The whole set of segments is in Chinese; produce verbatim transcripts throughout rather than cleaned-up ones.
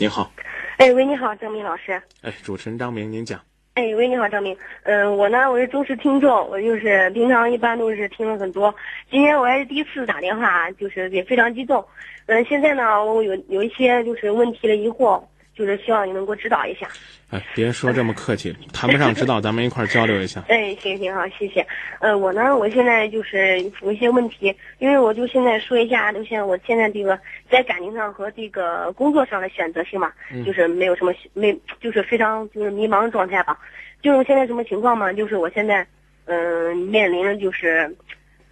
您好。哎，喂，你好，张明老师。哎，主持人张明，您讲。哎，喂，你好，张明。嗯、呃，我呢，我是忠实听众，我就是平常一般都是听了很多，今天我还是第一次打电话，就是也非常激动。嗯、呃，现在呢，我有有一些就是问题的疑惑，就是希望你能给我指导一下。哎，别说这么客气，谈不上指导，咱们一块儿交流一下。哎，行行好，谢谢。呃，我呢，我现在就是有一些问题，因为我就现在说一下，就像我现在这个在感情上和这个工作上的选择性嘛，嗯、就是没有什么没，就是非常就是迷茫的状态吧。就是我现在什么情况嘛？就是我现在，嗯、呃，面临着就是，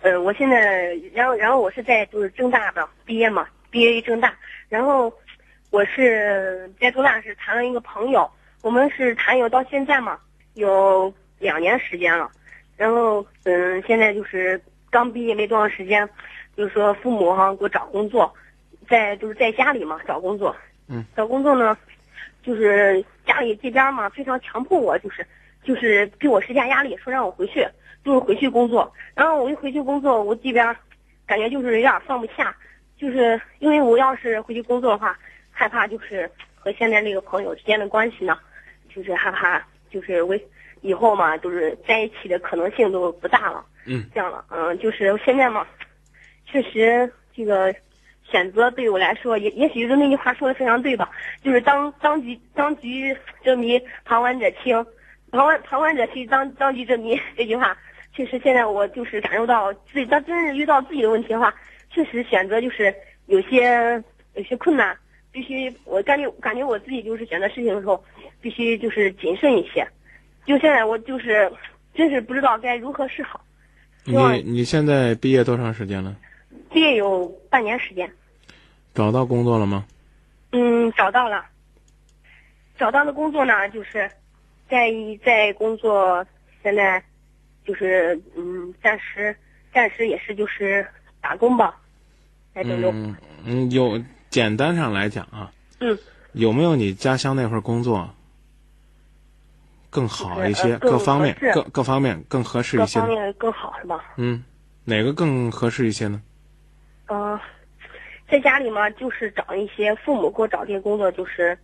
呃，我现在，然后然后我是在就是正大的毕业嘛，毕业于正大，然后我是在正大是谈了一个朋友。我们是谈友到现在嘛，有两年时间了，然后嗯，现在就是刚毕业没多长时间，就是说父母哈、啊、给我找工作，在就是在家里嘛找工作，嗯，找工作呢，就是家里这边嘛非常强迫我，就是就是给我施加压力，说让我回去，就是回去工作，然后我一回去工作，我这边感觉就是有点放不下，就是因为我要是回去工作的话，害怕就是和现在这个朋友之间的关系呢。就是害怕，就是为以后嘛，就是在一起的可能性都不大了。嗯，这样了，嗯、呃，就是现在嘛，确实这个选择对我来说，也也许就是那句话说的非常对吧？就是当当局当局者迷，旁观者清，旁观旁观者清，当当局者迷这句话，确实现在我就是感受到自己，当真是遇到自己的问题的话，确实选择就是有些有些困难。必须，我感觉感觉我自己就是选择事情的时候，必须就是谨慎一些。就现在我就是，真是不知道该如何是好。你你现在毕业多长时间了？毕业有半年时间。找到工作了吗？嗯，找到了。找到的工作呢，就是在在工作，现在就是嗯，暂时暂时也是就是打工吧，在郑州。嗯嗯有。简单上来讲啊，嗯，有没有你家乡那份工作更好一些，各方面各各方面更合适一些，各方面更好是吧？嗯，哪个更合适一些呢？嗯、呃，在家里嘛，就是找一些父母给我找这些工作，就是，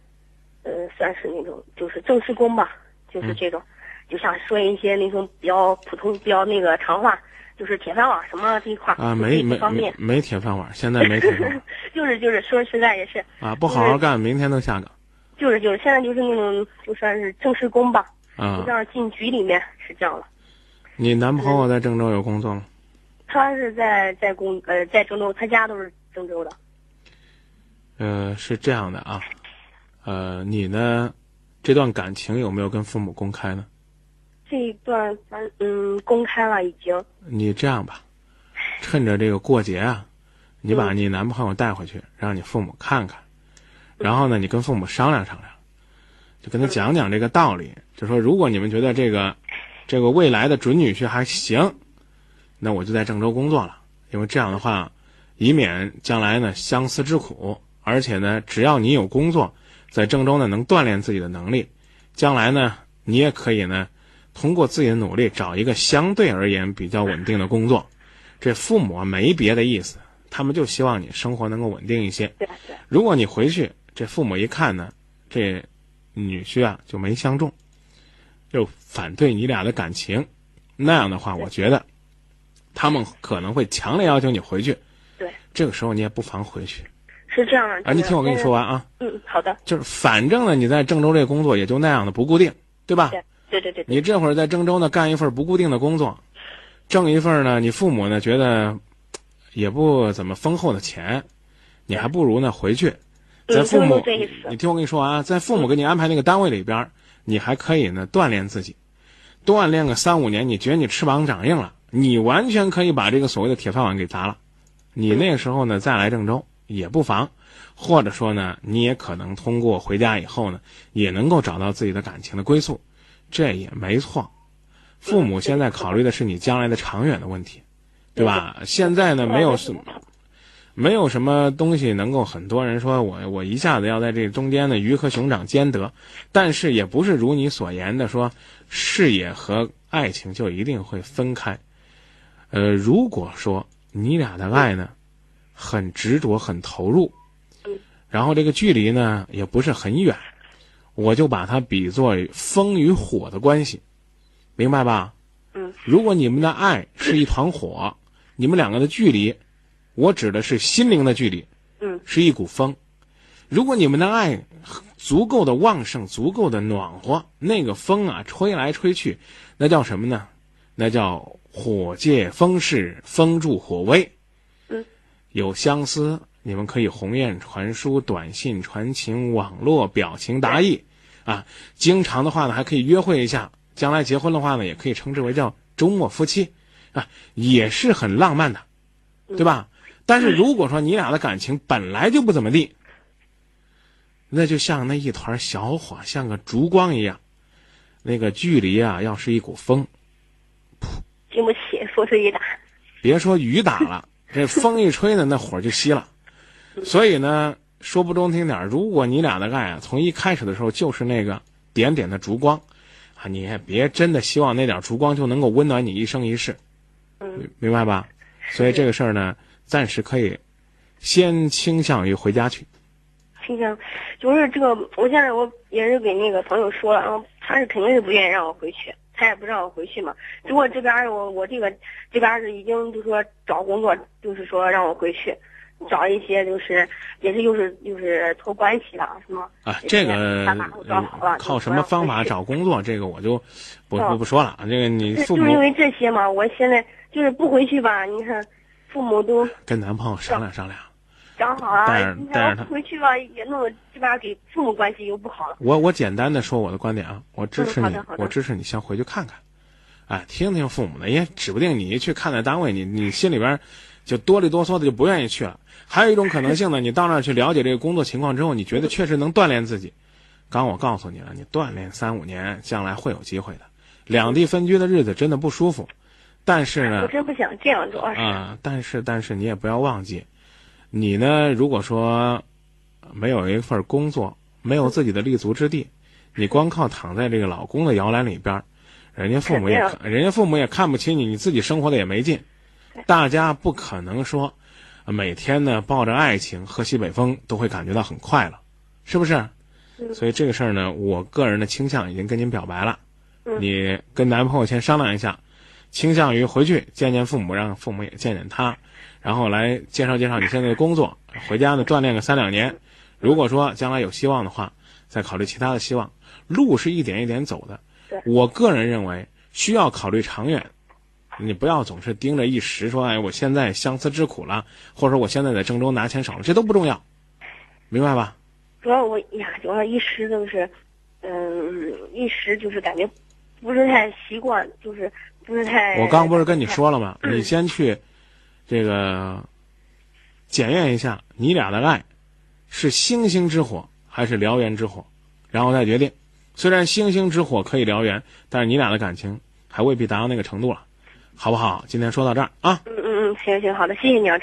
呃，算是那种就是正式工吧，就是这种，嗯、就像说一些那种比较普通、比较那个长话。就是铁饭碗什么这一块啊，没没没没铁饭碗，现在没铁饭碗。就是就是说实在也是啊，不好好干，明天能下岗。就是就是现在就是那种就算是正式工吧，啊，就这样进局里面是这样了。你男朋友在郑州有工作吗？他是在在工呃在郑州，他家都是郑州的。呃，是这样的啊，呃，你呢，这段感情有没有跟父母公开呢？这一段咱嗯公开了已经。你这样吧，趁着这个过节啊，你把你男朋友带回去，嗯、让你父母看看，然后呢，你跟父母商量商量，就跟他讲讲这个道理，嗯、就说如果你们觉得这个这个未来的准女婿还行，那我就在郑州工作了，因为这样的话，以免将来呢相思之苦，而且呢，只要你有工作，在郑州呢能锻炼自己的能力，将来呢你也可以呢。通过自己的努力找一个相对而言比较稳定的工作，这父母啊没别的意思，他们就希望你生活能够稳定一些。如果你回去，这父母一看呢，这女婿啊就没相中，就反对你俩的感情，那样的话，我觉得他们可能会强烈要求你回去。对，这个时候你也不妨回去。是这样的。啊，你听我跟你说完啊。嗯，好的。就是反正呢，你在郑州这工作也就那样的不固定，对吧？对。对对对，你这会儿在郑州呢干一份不固定的工作，挣一份呢，你父母呢觉得也不怎么丰厚的钱，你还不如呢回去，在父母，你听我跟你说啊，在父母给你安排那个单位里边，你还可以呢锻炼自己，锻炼个三五年，你觉得你翅膀长硬了，你完全可以把这个所谓的铁饭碗给砸了，你那个时候呢再来郑州也不妨，或者说呢，你也可能通过回家以后呢，也能够找到自己的感情的归宿。这也没错，父母现在考虑的是你将来的长远的问题，对吧？现在呢，没有什么，没有什么东西能够很多人说我我一下子要在这中间的鱼和熊掌兼得，但是也不是如你所言的说事业和爱情就一定会分开。呃，如果说你俩的爱呢，很执着，很投入，然后这个距离呢也不是很远，我就把它比作风与火的关系，明白吧？嗯。如果你们的爱是一团火，你们两个的距离，我指的是心灵的距离，嗯，是一股风。如果你们的爱足够的旺盛，足够的暖和，那个风啊吹来吹去，那叫什么呢？那叫火借风势，风助火威。嗯，有相思，你们可以鸿雁传书、短信传情、网络表情达意啊。经常的话呢，还可以约会一下。将来结婚的话呢，也可以称之为叫周末夫妻啊，也是很浪漫的，对吧？但是如果说你俩的感情本来就不怎么地，那就像那一团小火，像个烛光一样，那个距离啊，要是一股风，经不起风吹雨打。别说雨打了，这风一吹呢，那火就熄了。所以呢，说不中听点，如果你俩的爱啊，从一开始的时候就是那个点点的烛光啊，你也别真的希望那点烛光就能够温暖你一生一世，嗯，明白吧？所以这个事儿呢，暂时可以先倾向于回家去。倾向就是这个，我现在我也是给那个朋友说了，然后他是肯定是不愿意让我回去，他也不让我回去嘛。如果这边我我这个这边是已经就是说找工作，就是说让我回去，找一些就是也是又是又是托关系的什么啊，这个靠什么方法找工作，这个我就不、哦、不说了。这个你父母就是因为这些嘛，我现在就是不回去吧，你看父母都跟男朋友商量商量。讲好啊，你看我回去吧，也弄这边给父母关系又不好了。我我简单的说我的观点啊，我支持你，我支持你先回去看看，哎，听听父母的，也指不定你去看在单位，你你心里边就哆里哆嗦的就不愿意去了。还有一种可能性呢，你到那儿去了解这个工作情况之后，你觉得确实能锻炼自己。刚我告诉你了，你锻炼三五年，将来会有机会的。两地分居的日子真的不舒服，但是呢，我真不想这样做啊。但是但是你也不要忘记。你呢？如果说没有一份工作，没有自己的立足之地，你光靠躺在这个老公的摇篮里边，人家父母也人家父母也看不起你，你自己生活的也没劲。大家不可能说每天呢抱着爱情喝西北风都会感觉到很快乐，是不是？所以这个事儿呢，我个人的倾向已经跟您表白了，你跟男朋友先商量一下，倾向于回去见见父母，让父母也见见他。然后来介绍介绍你现在的工作，回家呢锻炼个三两年，如果说将来有希望的话，再考虑其他的希望。路是一点一点走的，我个人认为需要考虑长远，你不要总是盯着一时说，哎，我现在相思之苦了，或者说我现在在郑州拿钱少了，这都不重要，明白吧？主要我呀，主要一时就是，嗯，一时就是感觉不是太习惯，就是不是太。我刚不是跟你说了吗？你先去。这个检验一下你俩的爱是星星之火还是燎原之火，然后再决定。虽然星星之火可以燎原，但是你俩的感情还未必达到那个程度了，好不好？今天说到这儿啊。嗯嗯嗯，行行，好的，谢谢你啊。